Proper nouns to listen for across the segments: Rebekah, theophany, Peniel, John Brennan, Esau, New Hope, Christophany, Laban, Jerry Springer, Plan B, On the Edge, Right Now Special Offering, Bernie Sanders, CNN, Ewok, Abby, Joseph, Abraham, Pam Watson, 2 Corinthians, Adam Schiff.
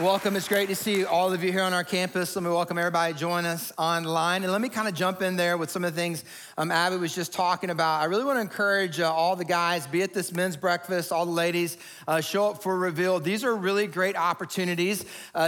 Welcome, it's great to see all of you here on our campus. Let me welcome everybody joining us online. And let me kind of jump in there with some of the things Abby was just talking about. I really want to encourage all the guys, be at this men's breakfast, all the ladies, show up for Reveal. These are really great opportunities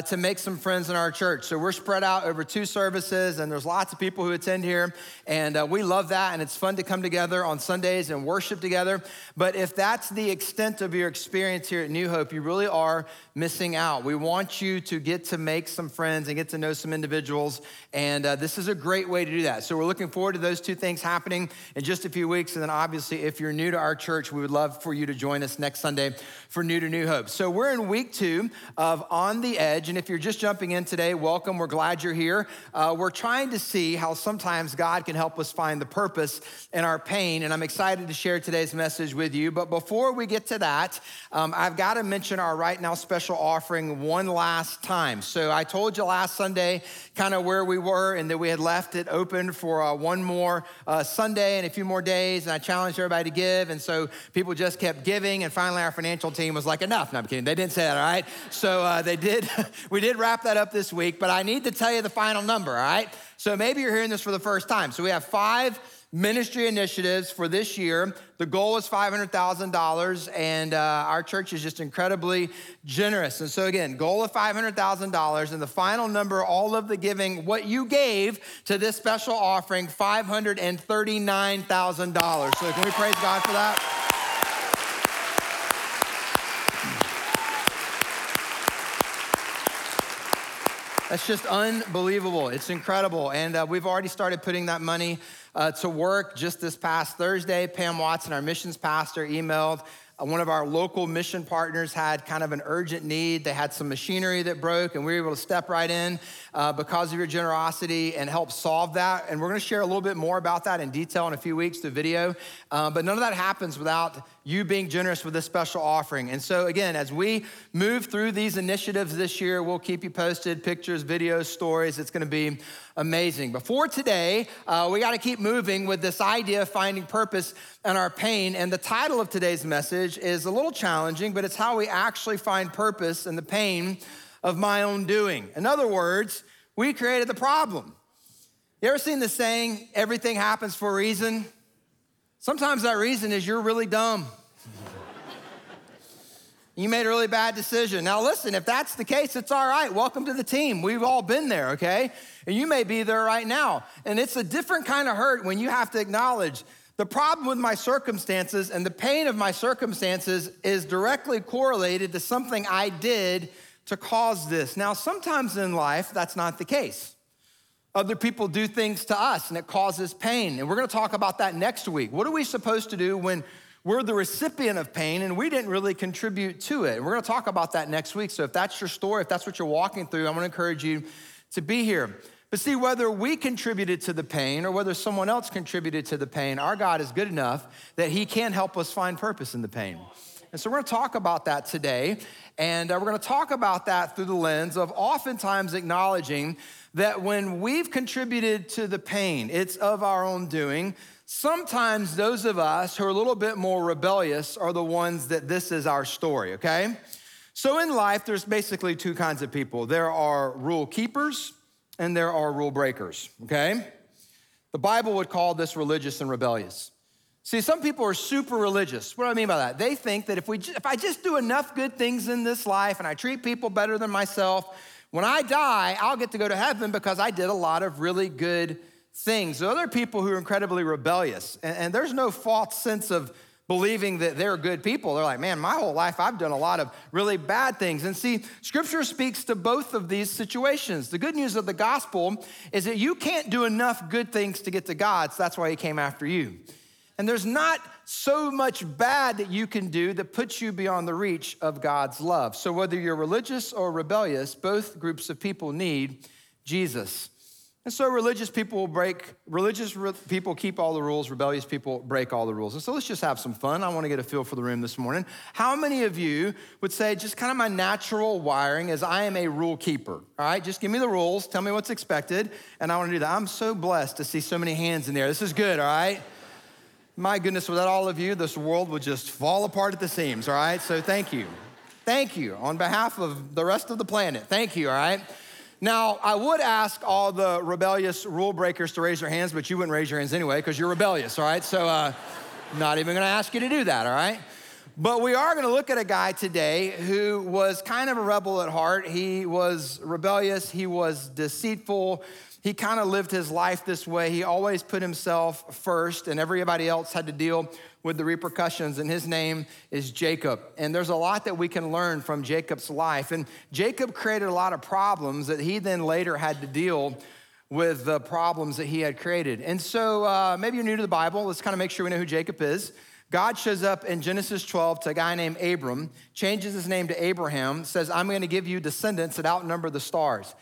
to make some friends in our church. So we're spread out over two services, and there's lots of people who attend here. And we love that, and it's fun to come together on Sundays and worship together. But if that's the extent of your experience here at New Hope, you really are missing out. We want you to get to make some friends and get to know some individuals, and this is a great way to do that. So we're looking forward to those two things happening in just a few weeks, and then obviously if you're new to our church, we would love for you to join us next Sunday for New to New Hope. So we're in week 2 of On the Edge, and if you're just jumping in today, welcome. We're glad you're here. We're trying to see how sometimes God can help us find the purpose in our pain, and I'm excited to share today's message with you. But before we get to that, I've got to mention our Right Now Special Offering one last time. So I told you last Sunday kind of where we were and that we had left it open for one more Sunday and a few more days, and I challenged everybody to give, and so people just kept giving, and finally our financial team was like, enough. No, I'm kidding. They didn't say that, all right? So we did wrap that up this week, but I need to tell you the final number, all right? So maybe you're hearing this for the first time. So we have 5 ministry initiatives for this year. The goal is $500,000, and our church is just incredibly generous. And so again, goal of $500,000, and the final number, all of the giving, what you gave to this special offering, $539,000. So can we praise God for that? That's just unbelievable. It's incredible. And we've already started putting that money to work. Just this past Thursday, Pam Watson, our missions pastor, emailed. One of our local mission partners had kind of an urgent need. They had some machinery that broke, and we were able to step right in because of your generosity and help solve that. And we're going to share a little bit more about that in detail in a few weeks through video. But none of that happens without you being generous with this special offering. And so again, as we move through these initiatives this year, we'll keep you posted, pictures, videos, stories. It's going to be amazing. But for today, we got to keep moving with this idea of finding purpose in our pain. And the title of today's message is a little challenging, but it's how we actually find purpose in the pain of my own doing. In other words, we created the problem. You ever seen the saying, everything happens for a reason? Sometimes that reason is you're really dumb. You made a really bad decision. Now listen, if that's the case, it's all right. Welcome to the team. We've all been there, okay? And you may be there right now. And it's a different kind of hurt when you have to acknowledge the problem with my circumstances and the pain of my circumstances is directly correlated to something I did to cause this. Now, sometimes in life, that's not the case. Other people do things to us, and it causes pain. And we're going to talk about that next week. What are we supposed to do when we're the recipient of pain, and we didn't really contribute to it? We're gonna talk about that next week. So if that's your story, if that's what you're walking through, I'm gonna encourage you to be here. But see, whether we contributed to the pain or whether someone else contributed to the pain, our God is good enough that He can help us find purpose in the pain. And so we're gonna talk about that today. And we're gonna talk about that through the lens of oftentimes acknowledging that when we've contributed to the pain, it's of our own doing. Sometimes those of us who are a little bit more rebellious are the ones that this is our story, okay? So in life, there's basically two kinds of people. There are rule keepers and there are rule breakers, okay? The Bible would call this religious and rebellious. See, some people are super religious. What do I mean by that? They think that if I just do enough good things in this life and I treat people better than myself, when I die, I'll get to go to heaven because I did a lot of really good things. There are other people who are incredibly rebellious, and there's no false sense of believing that they're good people. They're like, man, my whole life I've done a lot of really bad things. And see, Scripture speaks to both of these situations. The good news of the gospel is that you can't do enough good things to get to God, so that's why He came after you. And there's not so much bad that you can do that puts you beyond the reach of God's love. So whether you're religious or rebellious, both groups of people need Jesus. And so religious people keep all the rules, rebellious people break all the rules. And so let's just have some fun. I want to get a feel for the room this morning. How many of you would say just kind of my natural wiring is I am a rule keeper, all right? Just give me the rules, tell me what's expected, and I want to do that. I'm so blessed to see so many hands in there. This is good, all right? My goodness, without all of you, this world would just fall apart at the seams, all right? So thank you. Thank you on behalf of the rest of the planet. Thank you, all right? Now, I would ask all the rebellious rule breakers to raise their hands, but you wouldn't raise your hands anyway because you're rebellious, all right? So not even gonna ask you to do that, all right? But we are gonna look at a guy today who was kind of a rebel at heart. He was rebellious, he was deceitful. He kind of lived his life this way. He always put himself first, and everybody else had to deal with the repercussions, and his name is Jacob. And there's a lot that we can learn from Jacob's life. And Jacob created a lot of problems that he then later had to deal with the problems that he had created. And so maybe you're new to the Bible. Let's kind of make sure we know who Jacob is. God shows up in Genesis 12 to a guy named Abram, changes his name to Abraham, says, I'm going to give you descendants that outnumber the stars.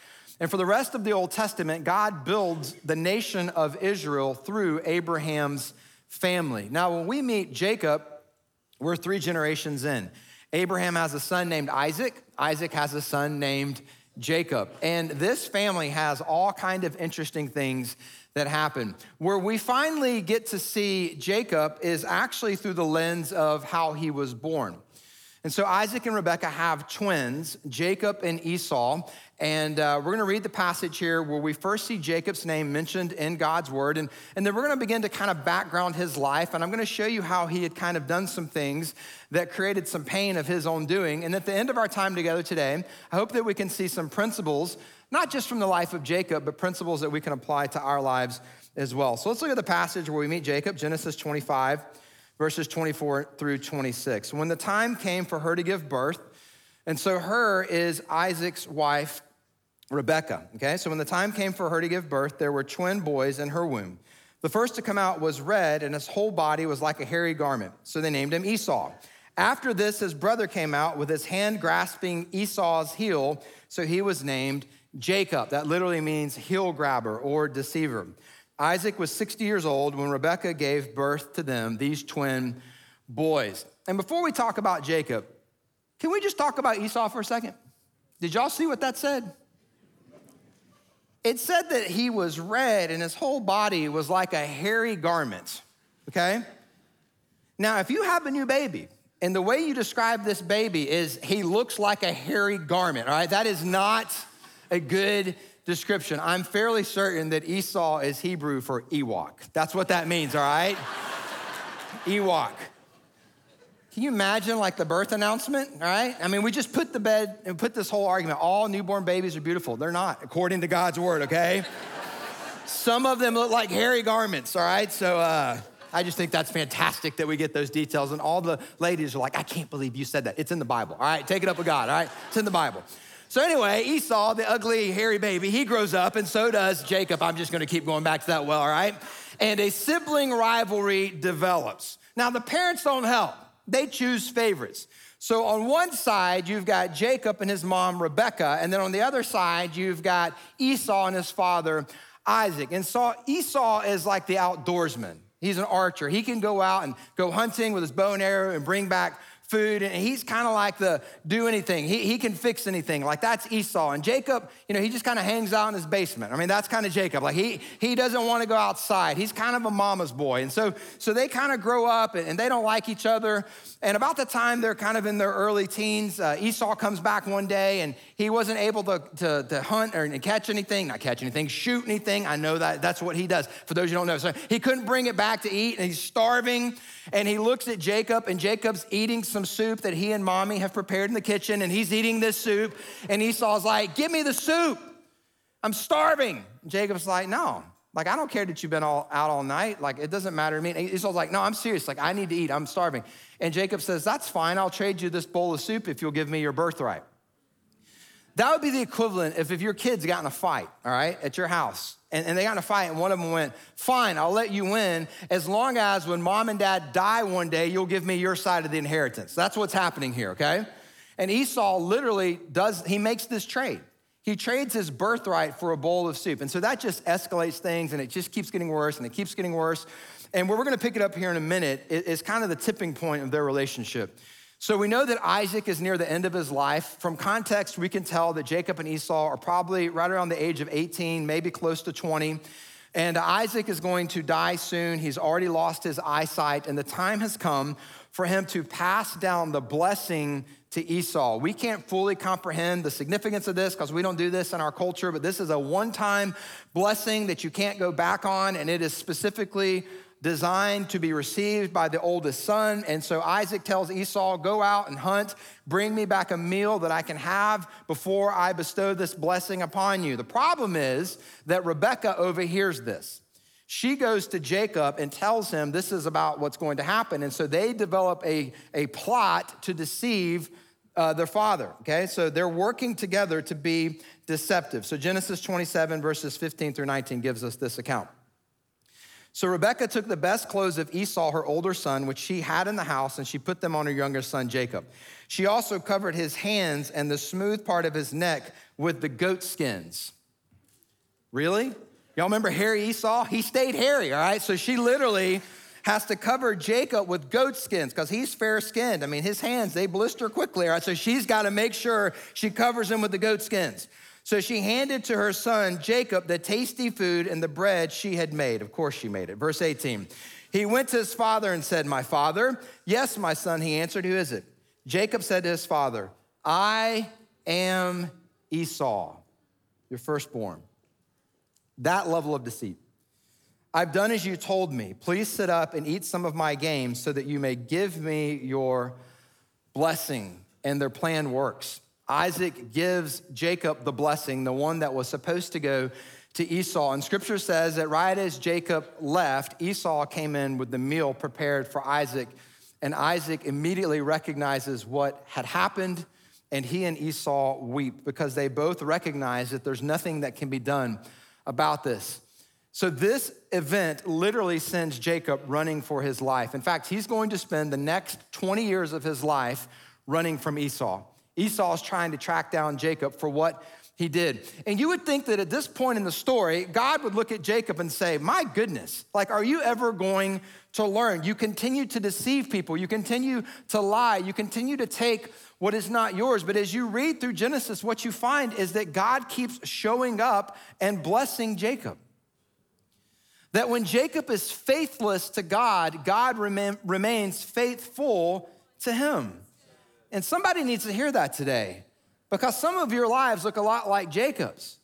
And for the rest of the Old Testament, God builds the nation of Israel through Abraham's family. Now, when we meet Jacob, we're three generations in. Abraham has a son named Isaac. Isaac has a son named Jacob. And this family has all kind of interesting things that happen. Where we finally get to see Jacob is actually through the lens of how he was born. And so Isaac and Rebekah have twins, Jacob and Esau. And we're gonna read the passage here where we first see Jacob's name mentioned in God's word. And then we're gonna begin to kind of background his life. And I'm gonna show you how he had kind of done some things that created some pain of his own doing. And at the end of our time together today, I hope that we can see some principles, not just from the life of Jacob, but principles that we can apply to our lives as well. So let's look at the passage where we meet Jacob, Genesis 25. Verses 24 through 26. When the time came for her to give birth, and so her is Isaac's wife, Rebekah, okay? So when the time came for her to give birth, there were twin boys in her womb. The first to come out was red, and his whole body was like a hairy garment. So they named him Esau. After this, his brother came out with his hand grasping Esau's heel, so he was named Jacob. That literally means heel grabber or deceiver. Isaac was 60 years old when Rebekah gave birth to them, these twin boys. And before we talk about Jacob, can we just talk about Esau for a second? Did y'all see what that said? It said that he was red and his whole body was like a hairy garment, okay? Now, if you have a new baby, and the way you describe this baby is he looks like a hairy garment, all right? That is not a good description. I'm fairly certain that Esau is Hebrew for Ewok. That's what that means, all right? Ewok. Can you imagine like the birth announcement, all right? I mean, we just put the bed and put this whole argument, all newborn babies are beautiful. They're not, according to God's word, okay? Some of them look like hairy garments, all right? So I just think that's fantastic that we get those details. And all the ladies are like, I can't believe you said that. It's in the Bible, all right? Take it up with God, all right? It's in the Bible. So anyway, Esau, the ugly, hairy baby, he grows up, and so does Jacob. I'm just gonna keep going back to that well, all right? And a sibling rivalry develops. Now, the parents don't help. They choose favorites. So on one side, you've got Jacob and his mom, Rebekah, and then on the other side, you've got Esau and his father, Isaac. And so Esau is like the outdoorsman. He's an archer. He can go out and go hunting with his bow and arrow and bring back food, and he's kind of like the do anything. He can fix anything. Like, that's Esau. And Jacob, you know, he just kind of hangs out in his basement. I mean, that's kind of Jacob. Like, he doesn't want to go outside. He's kind of a mama's boy. And so they kind of grow up, and they don't like each other. And about the time they're kind of in their early teens, Esau comes back one day, and he wasn't able to hunt or shoot anything. I know that's what he does, for those who don't know. So he couldn't bring it back to eat, and he's starving. And he looks at Jacob, and Jacob's eating some soup that he and mommy have prepared in the kitchen, and he's eating this soup. And Esau's like, give me the soup. I'm starving. And Jacob's like, no. Like, I don't care that you've been out all night. Like, it doesn't matter to me. And Esau's like, no, I'm serious. Like, I need to eat. I'm starving. And Jacob says, that's fine. I'll trade you this bowl of soup if you'll give me your birthright. That would be the equivalent if your kids got in a fight, all right, at your house. And they got in a fight, and one of them went, fine, I'll let you win as long as when mom and dad die one day, you'll give me your side of the inheritance. That's what's happening here, okay? And Esau literally he makes this trade. He trades his birthright for a bowl of soup. And so that just escalates things, and it just keeps getting worse, and it keeps getting worse. And where we're gonna pick it up here in a minute is kind of the tipping point of their relationship. So we know that Isaac is near the end of his life. From context, we can tell that Jacob and Esau are probably right around the age of 18, maybe close to 20. And Isaac is going to die soon. He's already lost his eyesight, and the time has come for him to pass down the blessing to Esau. We can't fully comprehend the significance of this because we don't do this in our culture, but this is a one-time blessing that you can't go back on, and it is specifically designed to be received by the oldest son. And so Isaac tells Esau, go out and hunt, bring me back a meal that I can have before I bestow this blessing upon you. The problem is that Rebekah overhears this. She goes to Jacob and tells him this is about what's going to happen. And so they develop a plot to deceive their father, okay? So they're working together to be deceptive. So Genesis 27, verses 15 through 19 gives us this account. So Rebekah took the best clothes of Esau, her older son, which she had in the house, and she put them on her younger son, Jacob. She also covered his hands and the smooth part of his neck with the goat skins. Really? Y'all remember hairy Esau? He stayed hairy, all right? So she literally has to cover Jacob with goat skins because he's fair-skinned. I mean, his hands, they blister quickly, all right? So she's got to make sure she covers him with the goat skins. So she handed to her son, Jacob, the tasty food and the bread she had made. Of course she made it. Verse 18, he went to his father and said, my father. Yes, my son, he answered. Who is it? Jacob said to his father, I am Esau, your firstborn. That level of deceit. I've done as you told me. Please sit up and eat some of my game so that you may give me your blessing. And their plan works. Isaac gives Jacob the blessing, the one that was supposed to go to Esau. And scripture says that right as Jacob left, Esau came in with the meal prepared for Isaac. And Isaac immediately recognizes what had happened. And he and Esau weep because they both recognize that there's nothing that can be done about this. So this event literally sends Jacob running for his life. In fact, he's going to spend the next 20 years of his life running from Esau. Esau's trying to track down Jacob for what he did. And you would think that at this point in the story, God would look at Jacob and say, my goodness, like, are you ever going to learn? You continue to deceive people. You continue to lie. You continue to take what is not yours. But as you read through Genesis, what you find is that God keeps showing up and blessing Jacob. That when Jacob is faithless to God, God remains faithful to him. And somebody needs to hear that today because some of your lives look a lot like Jacob's.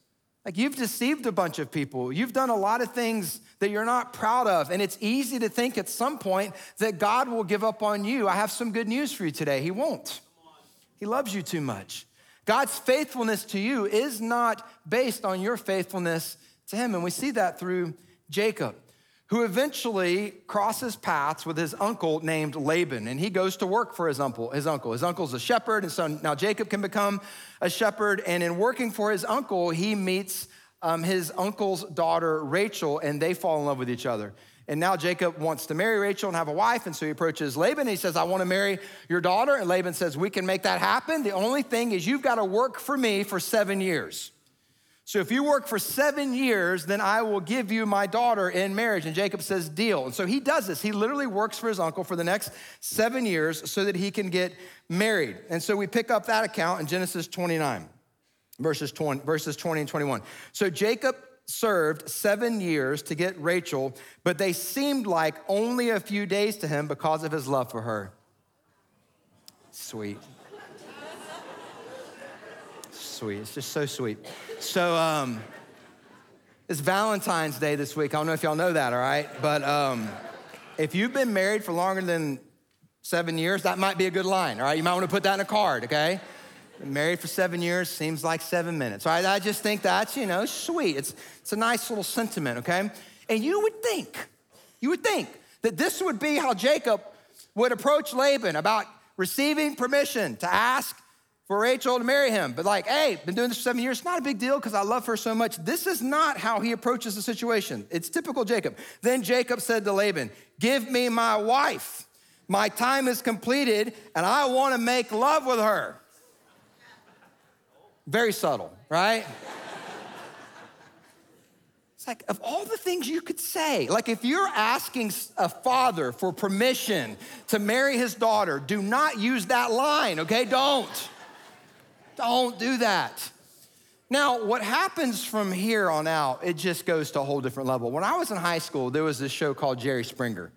Like you've deceived a bunch of people. You've done a lot of things that you're not proud of. And it's easy to think at some point that God will give up on you. I have some good news for you today. He won't. He loves you too much. God's faithfulness to you is not based on your faithfulness to him. And we see that through Jacob, who eventually crosses paths with his uncle named Laban, and he goes to work for his uncle. His uncle's a shepherd, and so now Jacob can become a shepherd, and in working for his uncle, he meets his uncle's daughter, Rachel, and they fall in love with each other. And now Jacob wants to marry Rachel and have a wife, and so he approaches Laban, and he says, I want to marry your daughter, and Laban says, we can make that happen. The only thing is you've got to work for me for 7 years. So if you work for 7 years, then I will give you my daughter in marriage. And Jacob says, deal. And so he does this. He literally works for his uncle for the next 7 years so that he can get married. And so we pick up that account in Genesis 29, verses 20 and 21. So Jacob served 7 years to get Rachel, but they seemed like only a few days to him because of his love for her. Sweet. Sweet. It's just so sweet. So it's Valentine's Day this week. I don't know if y'all know that, all right? But if you've been married for longer than 7 years, that might be a good line, all right? You might want to put that in a card, okay? Been married for 7 years, seems like 7 minutes, all right? I just think that's, you know, sweet. It's a nice little sentiment, okay? And you would think that this would be how Jacob would approach Laban about receiving permission to ask for Rachel to marry him. But like, hey, been doing this for 7 years. It's not a big deal because I love her so much. This is not how he approaches the situation. It's typical Jacob. Then Jacob said to Laban, give me my wife. My time is completed and I want to make love with her. Very subtle, right? It's like, of all the things you could say, like if you're asking a father for permission to marry his daughter, do not use that line, okay? Don't do that. Now, what happens from here on out, it just goes to a whole different level. When I was in high school, there was this show called Jerry Springer.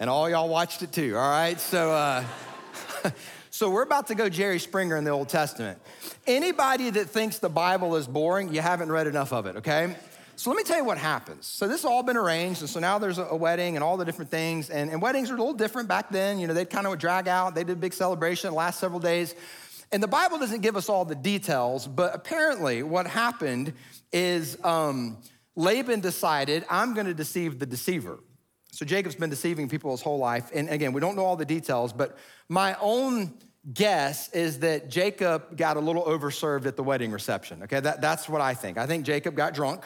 And all y'all watched it too, all right? So so we're about to go Jerry Springer in the Old Testament. Anybody that thinks the Bible is boring, you haven't read enough of it, okay? So let me tell you what happens. So this has all been arranged, and so now there's a wedding and all the different things, and weddings were a little different back then. You know, they'd kind of drag out. They did a big celebration, the last several days. And the Bible doesn't give us all the details, but apparently what happened is Laban decided, I'm gonna deceive the deceiver. So Jacob's been deceiving people his whole life. And again, we don't know all the details, but my own guess is that Jacob got a little overserved at the wedding reception, okay? That's what I think. I think Jacob got drunk.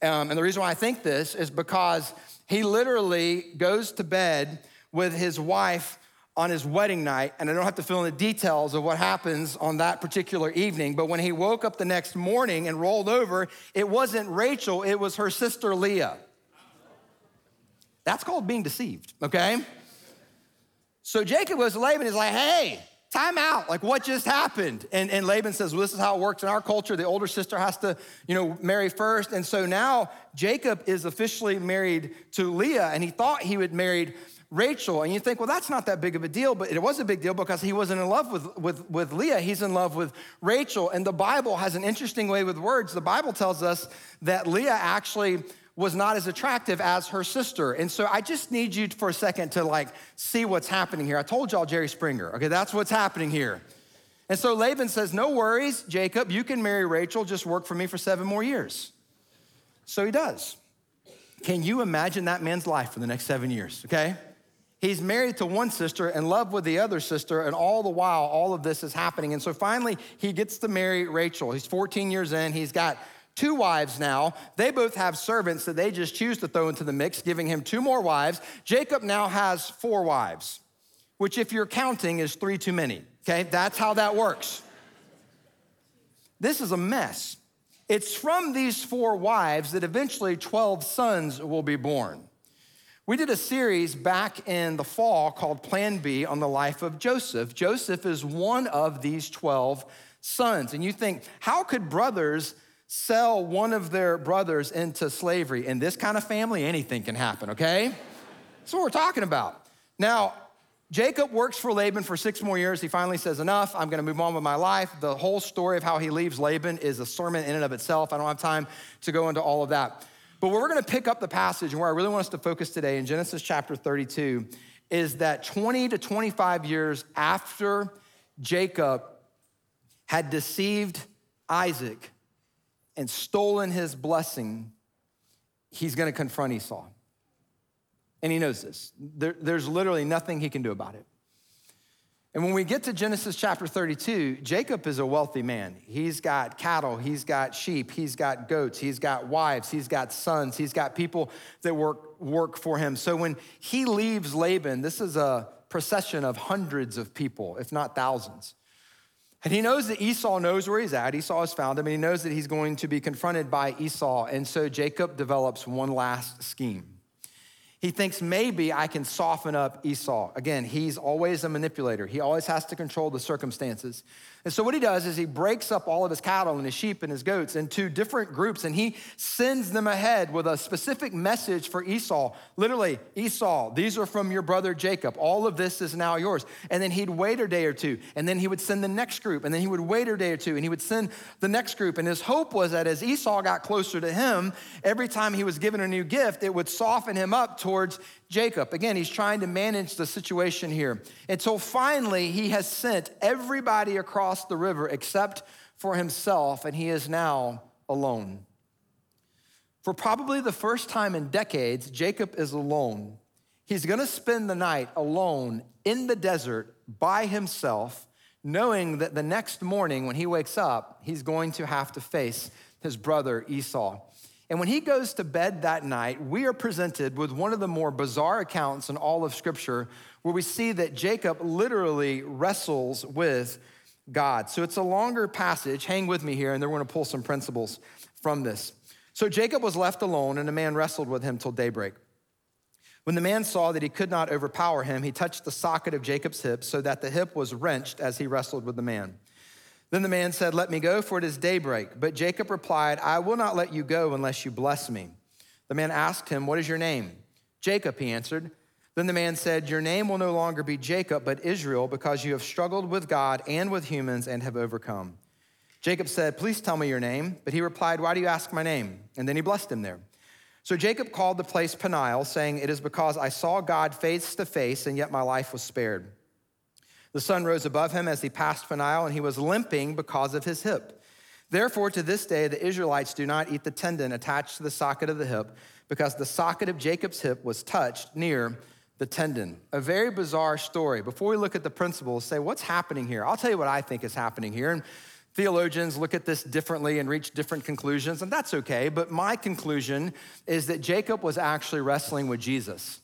And the reason why I think this is because he literally goes to bed with his wife on his wedding night, and I don't have to fill in the details of what happens on that particular evening, but when he woke up the next morning and rolled over, it wasn't Rachel, it was her sister Leah. That's called being deceived, okay? So Jacob goes to Laban, he's like, hey, time out, like what just happened? And Laban says, well, this is how it works in our culture. The older sister has to, you know, marry first. And so now Jacob is officially married to Leah, and he thought he had married Rachel. And you think, well, that's not that big of a deal, but it was a big deal because he wasn't in love with Leah. He's in love with Rachel. And the Bible has an interesting way with words. The Bible tells us that Leah actually was not as attractive as her sister. And so I just need you for a second to like see what's happening here. I told y'all Jerry Springer. Okay, that's what's happening here. And so Laban says, no worries, Jacob, you can marry Rachel. Just work for me for 7 more years. So he does. Can you imagine that man's life for the next 7 years, okay? He's married to one sister, in love with the other sister, and all the while, all of this is happening. And so finally, he gets to marry Rachel. He's 14 years in. He's got 2 wives now. They both have servants that they just choose to throw into the mix, giving him 2 more wives. Jacob now has 4 wives, which if you're counting is 3 too many, okay? That's how that works. This is a mess. It's from these 4 wives that eventually 12 sons will be born. We did a series back in the fall called Plan B on the life of Joseph. Joseph is one of these 12 sons. And you think, how could brothers sell one of their brothers into slavery? In this kind of family, anything can happen, okay? That's what we're talking about. Now, Jacob works for Laban for 6 more years. He finally says, enough, I'm gonna move on with my life. The whole story of how he leaves Laban is a sermon in and of itself. I don't have time to go into all of that. But where we're gonna pick up the passage and where I really want us to focus today in Genesis chapter 32 is that 20 to 25 years after Jacob had deceived Isaac and stolen his blessing, he's gonna confront Esau. And he knows this. There's literally nothing he can do about it. And when we get to Genesis chapter 32, Jacob is a wealthy man. He's got cattle, he's got sheep, he's got goats, he's got wives, he's got sons, he's got people that work for him. So when he leaves Laban, this is a procession of hundreds of people, if not thousands. And he knows that Esau knows where he's at. Esau has found him, and he knows that he's going to be confronted by Esau. And so Jacob develops one last scheme. He thinks maybe I can soften up Esau. Again, he's always a manipulator. He always has to control the circumstances. And so what he does is he breaks up all of his cattle and his sheep and his goats into different groups, and he sends them ahead with a specific message for Esau. Literally, Esau, these are from your brother Jacob. All of this is now yours. And then he'd wait a day or two, and then he would send the next group, and then he would wait a day or two, and he would send the next group. And his hope was that as Esau got closer to him, every time he was given a new gift, it would soften him up towards Jacob. Again, he's trying to manage the situation here until finally he has sent everybody across the river except for himself, and he is now alone. For probably the first time in decades, Jacob is alone. He's gonna spend the night alone in the desert by himself, knowing that the next morning when he wakes up, he's going to have to face his brother Esau. And when he goes to bed that night, we are presented with one of the more bizarre accounts in all of Scripture, where we see that Jacob literally wrestles with God. So it's a longer passage. Hang with me here, and then we're gonna pull some principles from this. So Jacob was left alone, and a man wrestled with him till daybreak. When the man saw that he could not overpower him, he touched the socket of Jacob's hip so that the hip was wrenched as he wrestled with the man. Then the man said, let me go, for it is daybreak. But Jacob replied, I will not let you go unless you bless me. The man asked him, what is your name? Jacob, he answered. Then the man said, your name will no longer be Jacob, but Israel, because you have struggled with God and with humans and have overcome. Jacob said, please tell me your name. But he replied, why do you ask my name? And then he blessed him there. So Jacob called the place Peniel, saying, it is because I saw God face to face, and yet my life was spared. The sun rose above him as he passed Peniel, and he was limping because of his hip. Therefore, to this day, the Israelites do not eat the tendon attached to the socket of the hip, because the socket of Jacob's hip was touched near the tendon. A very bizarre story. Before we look at the principles, say, what's happening here? I'll tell you what I think is happening here. And theologians look at this differently and reach different conclusions, and that's okay. But my conclusion is that Jacob was actually wrestling with Jesus.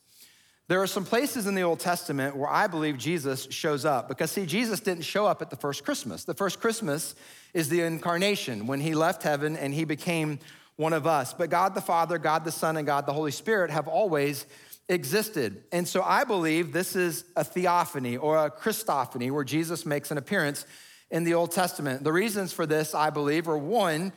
There are some places in the Old Testament where I believe Jesus shows up, because see, Jesus didn't show up at the first Christmas. The first Christmas is the incarnation, when he left heaven and he became one of us. But God the Father, God the Son, and God the Holy Spirit have always existed. And so I believe this is a theophany or a Christophany, where Jesus makes an appearance in the Old Testament. The reasons for this, I believe, are one,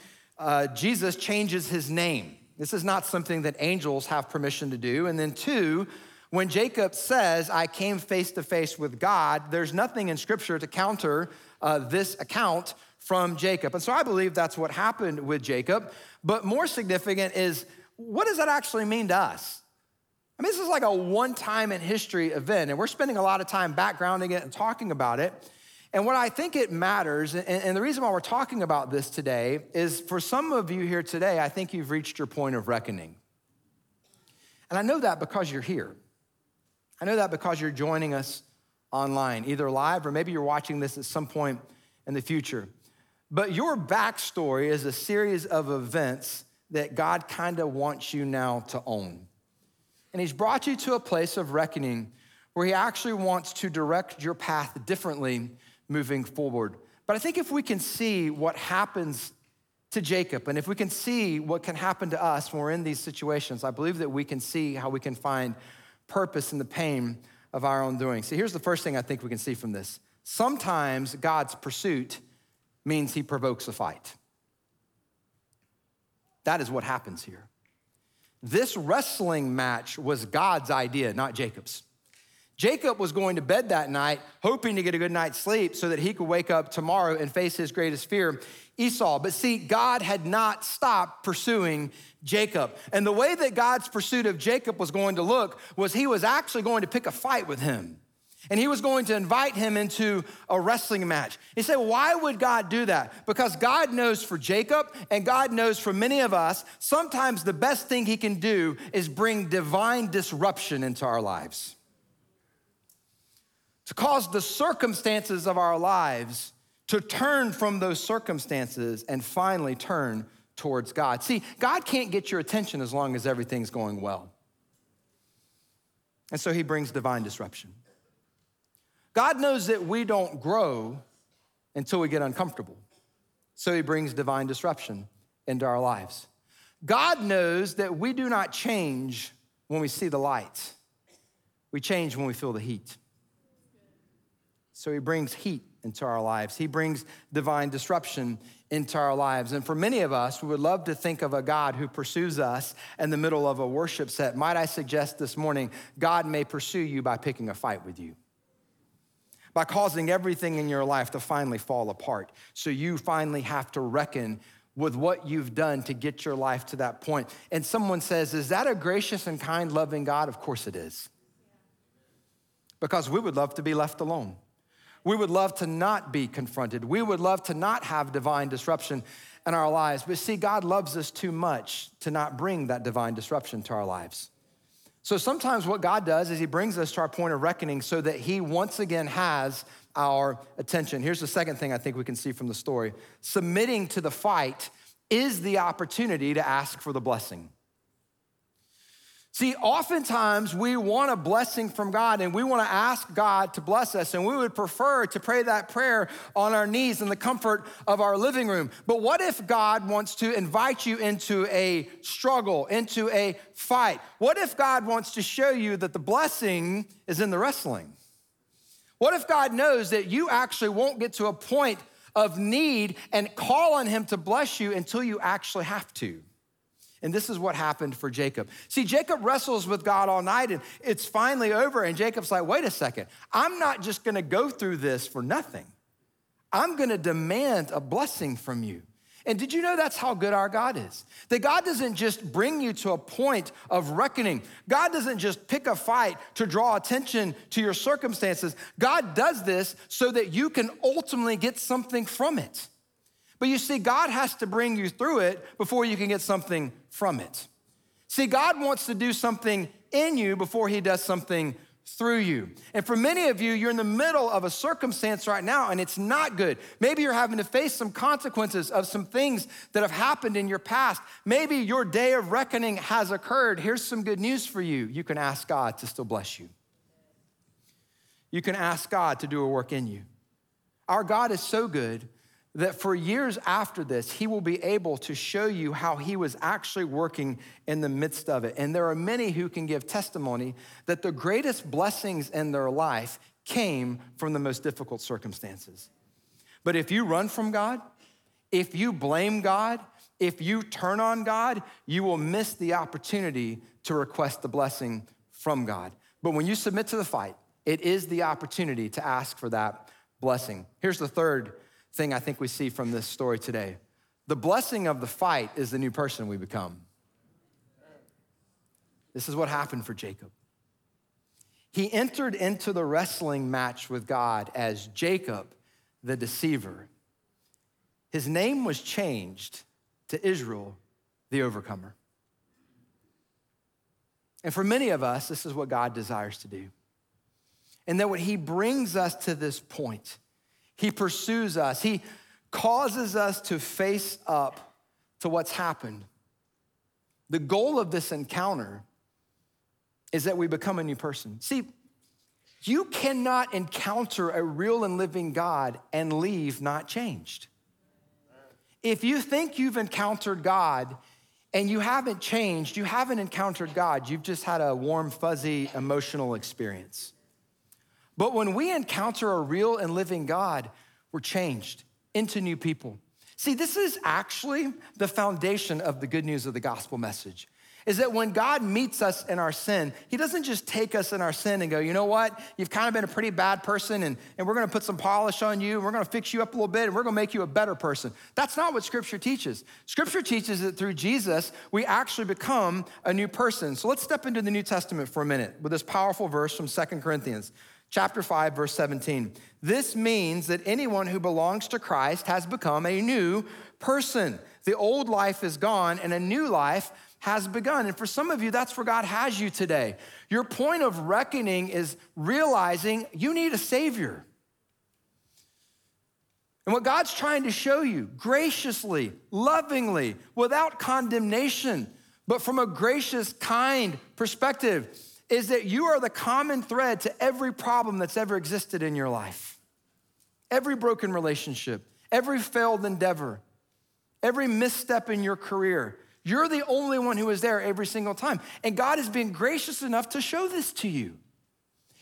Jesus changes his name. This is not something that angels have permission to do. And then two, when Jacob says, I came face to face with God, there's nothing in scripture to counter this account from Jacob. And so I believe that's what happened with Jacob. But more significant is, what does that actually mean to us? I mean, this is like a one-time in history event, and we're spending a lot of time backgrounding it and talking about it. And what I think it matters, and the reason why we're talking about this today is, for some of you here today, I think you've reached your point of reckoning. And I know that because you're here. I know that because you're joining us online, either live or maybe you're watching this at some point in the future. But your backstory is a series of events that God kind of wants you now to own. And he's brought you to a place of reckoning where he actually wants to direct your path differently moving forward. But I think if we can see what happens to Jacob, and if we can see what can happen to us when we're in these situations, I believe that we can see how we can find purpose in the pain of our own doing. So here's the first thing I think we can see from this. Sometimes God's pursuit means he provokes a fight. That is what happens here. This wrestling match was God's idea, not Jacob's. Jacob was going to bed that night hoping to get a good night's sleep so that he could wake up tomorrow and face his greatest fear, Esau. But see, God had not stopped pursuing Jacob. And the way that God's pursuit of Jacob was going to look was, he was actually going to pick a fight with him. And he was going to invite him into a wrestling match. You say, why would God do that? Because God knows for Jacob, and God knows for many of us, sometimes the best thing he can do is bring divine disruption into our lives, to cause the circumstances of our lives to turn from those circumstances and finally turn towards God. See, God can't get your attention as long as everything's going well. And so he brings divine disruption. God knows that we don't grow until we get uncomfortable. So he brings divine disruption into our lives. God knows that we do not change when we see the light. We change when we feel the heat. So he brings heat into our lives. He brings divine disruption into our lives. And for many of us, we would love to think of a God who pursues us in the middle of a worship set. Might I suggest this morning, God may pursue you by picking a fight with you, by causing everything in your life to finally fall apart. So you finally have to reckon with what you've done to get your life to that point. And someone says, is that a gracious and kind, loving God? Of course it is. Because we would love to be left alone. We would love to not be confronted. We would love to not have divine disruption in our lives. But see, God loves us too much to not bring that divine disruption to our lives. So sometimes what God does is he brings us to our point of reckoning so that he once again has our attention. Here's the second thing I think we can see from the story. Submitting to the fight is the opportunity to ask for the blessing. See, oftentimes we want a blessing from God, and we want to ask God to bless us, and we would prefer to pray that prayer on our knees in the comfort of our living room. But what if God wants to invite you into a struggle, into a fight? What if God wants to show you that the blessing is in the wrestling? What if God knows that you actually won't get to a point of need and call on him to bless you until you actually have to? And this is what happened for Jacob. See, Jacob wrestles with God all night, and it's finally over. And Jacob's like, wait a second. I'm not just going to go through this for nothing. I'm going to demand a blessing from you. And did you know that's how good our God is? That God doesn't just bring you to a point of reckoning. God doesn't just pick a fight to draw attention to your circumstances. God does this so that you can ultimately get something from it. But you see, God has to bring you through it before you can get something from it. See, God wants to do something in you before he does something through you. And for many of you, you're in the middle of a circumstance right now, and it's not good. Maybe you're having to face some consequences of some things that have happened in your past. Maybe your day of reckoning has occurred. Here's some good news for you. You can ask God to still bless you. You can ask God to do a work in you. Our God is so good that for years after this, he will be able to show you how he was actually working in the midst of it. And there are many who can give testimony that the greatest blessings in their life came from the most difficult circumstances. But if you run from God, if you blame God, if you turn on God, you will miss the opportunity to request the blessing from God. But when you submit to the fight, it is the opportunity to ask for that blessing. Here's the third thing I think we see from this story today. The blessing of the fight is the new person we become. This is what happened for Jacob. He entered into the wrestling match with God as Jacob, the deceiver. His name was changed to Israel, the overcomer. And for many of us, this is what God desires to do. And that when he brings us to this point, he pursues us. He causes us to face up to what's happened. The goal of this encounter is that we become a new person. See, you cannot encounter a real and living God and leave not changed. If you think you've encountered God and you haven't changed, you haven't encountered God, you've just had a warm, fuzzy, emotional experience. But when we encounter a real and living God, we're changed into new people. See, this is actually the foundation of the good news of the gospel message, is that when God meets us in our sin, he doesn't just take us in our sin and go, you know what, you've kind of been a pretty bad person, and we're gonna put some polish on you, and we're gonna fix you up a little bit, and we're gonna make you a better person. That's not what Scripture teaches. Scripture teaches that through Jesus, we actually become a new person. So let's step into the New Testament for a minute with this powerful verse from 2 Corinthians. Chapter 5, verse 17. This means that anyone who belongs to Christ has become a new person. The old life is gone and a new life has begun. And for some of you, that's where God has you today. Your point of reckoning is realizing you need a Savior. And what God's trying to show you, graciously, lovingly, without condemnation, but from a gracious, kind perspective, is that you are the common thread to every problem that's ever existed in your life. Every broken relationship, every failed endeavor, every misstep in your career, you're the only one who is there every single time. And God has been gracious enough to show this to you.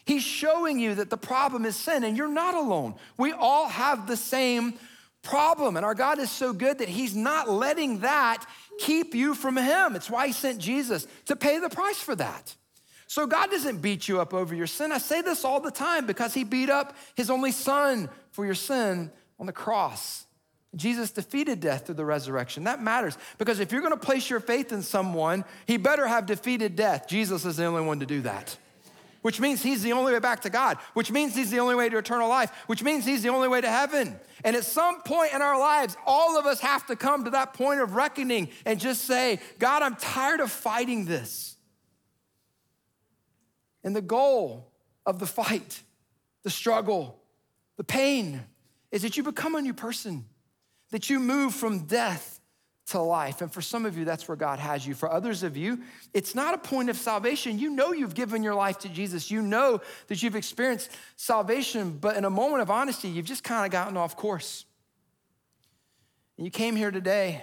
He's showing you that the problem is sin and you're not alone. We all have the same problem, and our God is so good that he's not letting that keep you from him. It's why he sent Jesus to pay the price for that. So God doesn't beat you up over your sin. I say this all the time because he beat up his only son for your sin on the cross. Jesus defeated death through the resurrection. That matters because if you're gonna place your faith in someone, he better have defeated death. Jesus is the only one to do that, which means he's the only way back to God, which means he's the only way to eternal life, which means he's the only way to heaven. And at some point in our lives, all of us have to come to that point of reckoning and just say, God, I'm tired of fighting this. And the goal of the fight, the struggle, the pain, is that you become a new person, that you move from death to life. And for some of you, that's where God has you. For others of you, it's not a point of salvation. You know you've given your life to Jesus. You know that you've experienced salvation, but in a moment of honesty, you've just kind of gotten off course. And you came here today,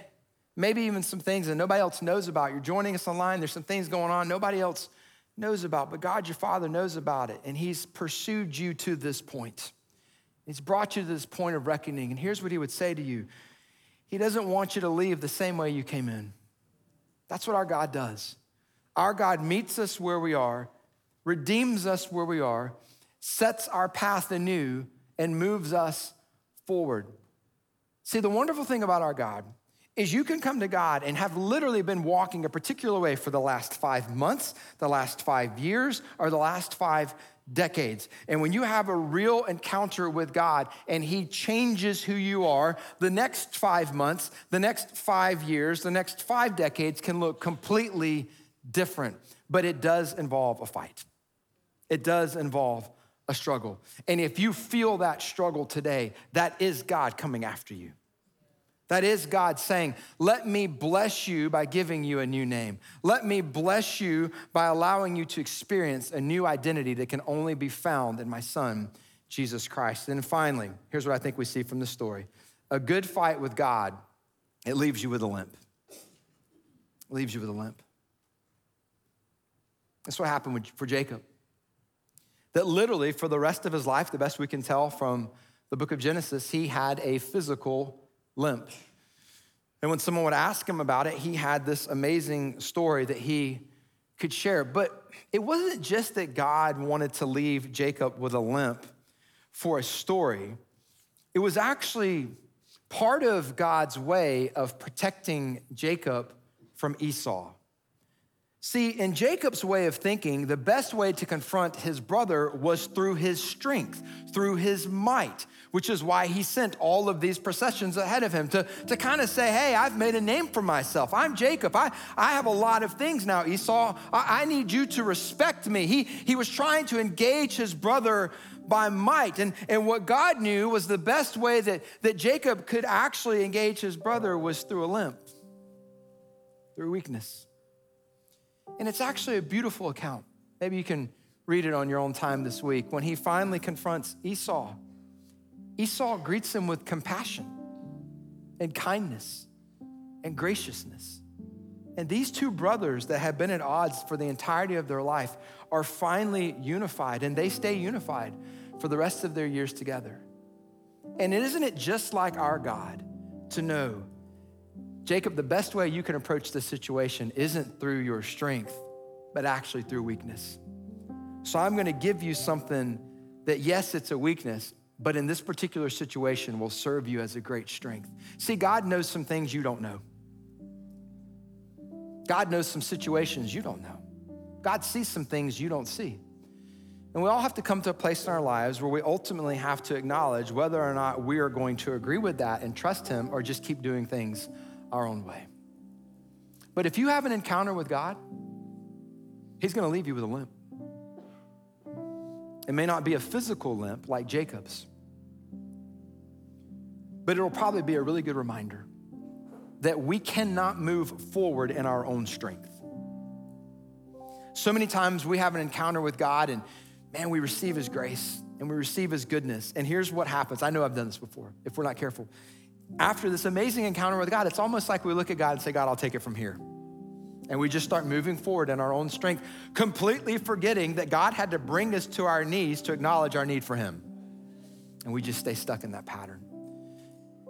maybe even some things that nobody else knows about. You're joining us online. There's some things going on nobody else knows about, but God, your Father, knows about it, and he's pursued you to this point. He's brought you to this point of reckoning, and here's what he would say to you. He doesn't want you to leave the same way you came in. That's what our God does. Our God meets us where we are, redeems us where we are, sets our path anew, and moves us forward. See, the wonderful thing about our God is you can come to God and have literally been walking a particular way for the last 5 months, the last 5 years, or the last 5 decades. And when you have a real encounter with God and he changes who you are, the next 5 months, the next 5 years, the next 5 decades can look completely different. But it does involve a fight. It does involve a struggle. And if you feel that struggle today, that is God coming after you. That is God saying, let me bless you by giving you a new name. Let me bless you by allowing you to experience a new identity that can only be found in my son, Jesus Christ. And finally, here's what I think we see from the story. A good fight with God, it leaves you with a limp. It leaves you with a limp. That's what happened for Jacob. That literally for the rest of his life, the best we can tell from the book of Genesis, he had a physical limp. And when someone would ask him about it, he had this amazing story that he could share. But it wasn't just that God wanted to leave Jacob with a limp for a story. It was actually part of God's way of protecting Jacob from Esau. See, in Jacob's way of thinking, the best way to confront his brother was through his strength, through his might, which is why he sent all of these processions ahead of him to kind of say, hey, I've made a name for myself. I'm Jacob. I have a lot of things now, Esau. I need you to respect me. He was trying to engage his brother by might. And what God knew was the best way that Jacob could actually engage his brother was through a limp, through weakness. And it's actually a beautiful account. Maybe you can read it on your own time this week. When he finally confronts Esau, Esau greets him with compassion and kindness and graciousness. And these two brothers that have been at odds for the entirety of their life are finally unified, and they stay unified for the rest of their years together. And isn't it just like our God to know, Jacob, the best way you can approach this situation isn't through your strength, but actually through weakness. So I'm gonna give you something that, yes, it's a weakness, but in this particular situation will serve you as a great strength. See, God knows some things you don't know. God knows some situations you don't know. God sees some things you don't see. And we all have to come to a place in our lives where we ultimately have to acknowledge whether or not we are going to agree with that and trust him or just keep doing things our own way. But if you have an encounter with God, he's gonna leave you with a limp. It may not be a physical limp like Jacob's, but it'll probably be a really good reminder that we cannot move forward in our own strength. So many times we have an encounter with God and man, we receive his grace and we receive his goodness. And here's what happens. I know I've done this before, if we're not careful. After this amazing encounter with God, it's almost like we look at God and say, God, I'll take it from here. And we just start moving forward in our own strength, completely forgetting that God had to bring us to our knees to acknowledge our need for him. And we just stay stuck in that pattern.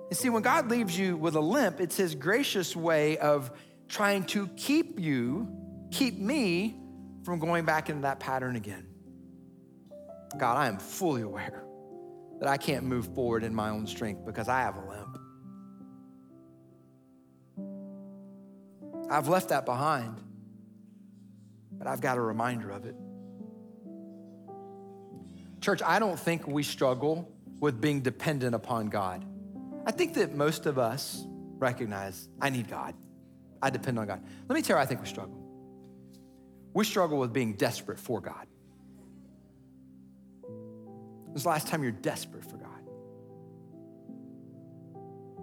And see, when God leaves you with a limp, it's his gracious way of trying to keep me from going back into that pattern again. God, I am fully aware that I can't move forward in my own strength because I have a limp. I've left that behind, but I've got a reminder of it. Church, I don't think we struggle with being dependent upon God. I think that most of us recognize, I need God. I depend on God. Let me tell you, I think we struggle. We struggle with being desperate for God. When's the last time you're desperate for God?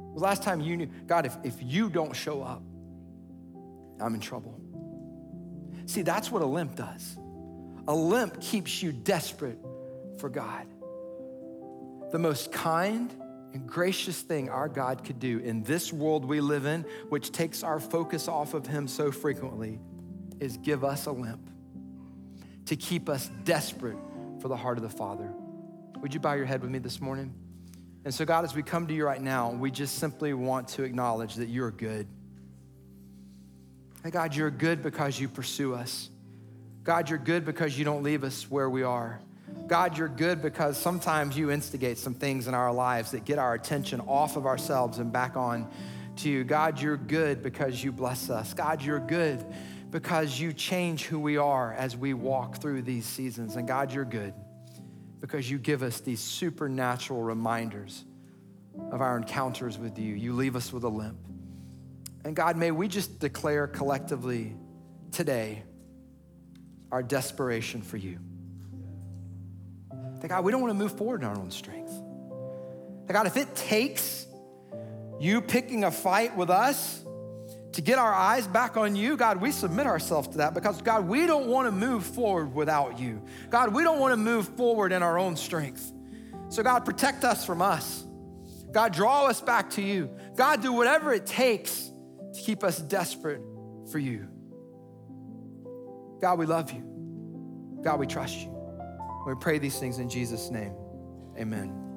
When's the last time you knew, God, if you don't show up, I'm in trouble. See, that's what a limp does. A limp keeps you desperate for God. The most kind and gracious thing our God could do in this world we live in, which takes our focus off of him so frequently, is give us a limp to keep us desperate for the heart of the Father. Would you bow your head with me this morning? And so God, as we come to you right now, we just simply want to acknowledge that you're good. And God, you're good because you pursue us. God, you're good because you don't leave us where we are. God, you're good because sometimes you instigate some things in our lives that get our attention off of ourselves and back on to you. God, you're good because you bless us. God, you're good because you change who we are as we walk through these seasons. And God, you're good because you give us these supernatural reminders of our encounters with you. You leave us with a limp. And God, may we just declare collectively today our desperation for you. That God, we don't want to move forward in our own strength. That God, if it takes you picking a fight with us to get our eyes back on you, God, we submit ourselves to that because, God, we don't want to move forward without you. God, we don't want to move forward in our own strength. So, God, protect us from us. God, draw us back to you. God, do whatever it takes to keep us desperate for you. God, we love you. God, we trust you. We pray these things in Jesus' name. Amen.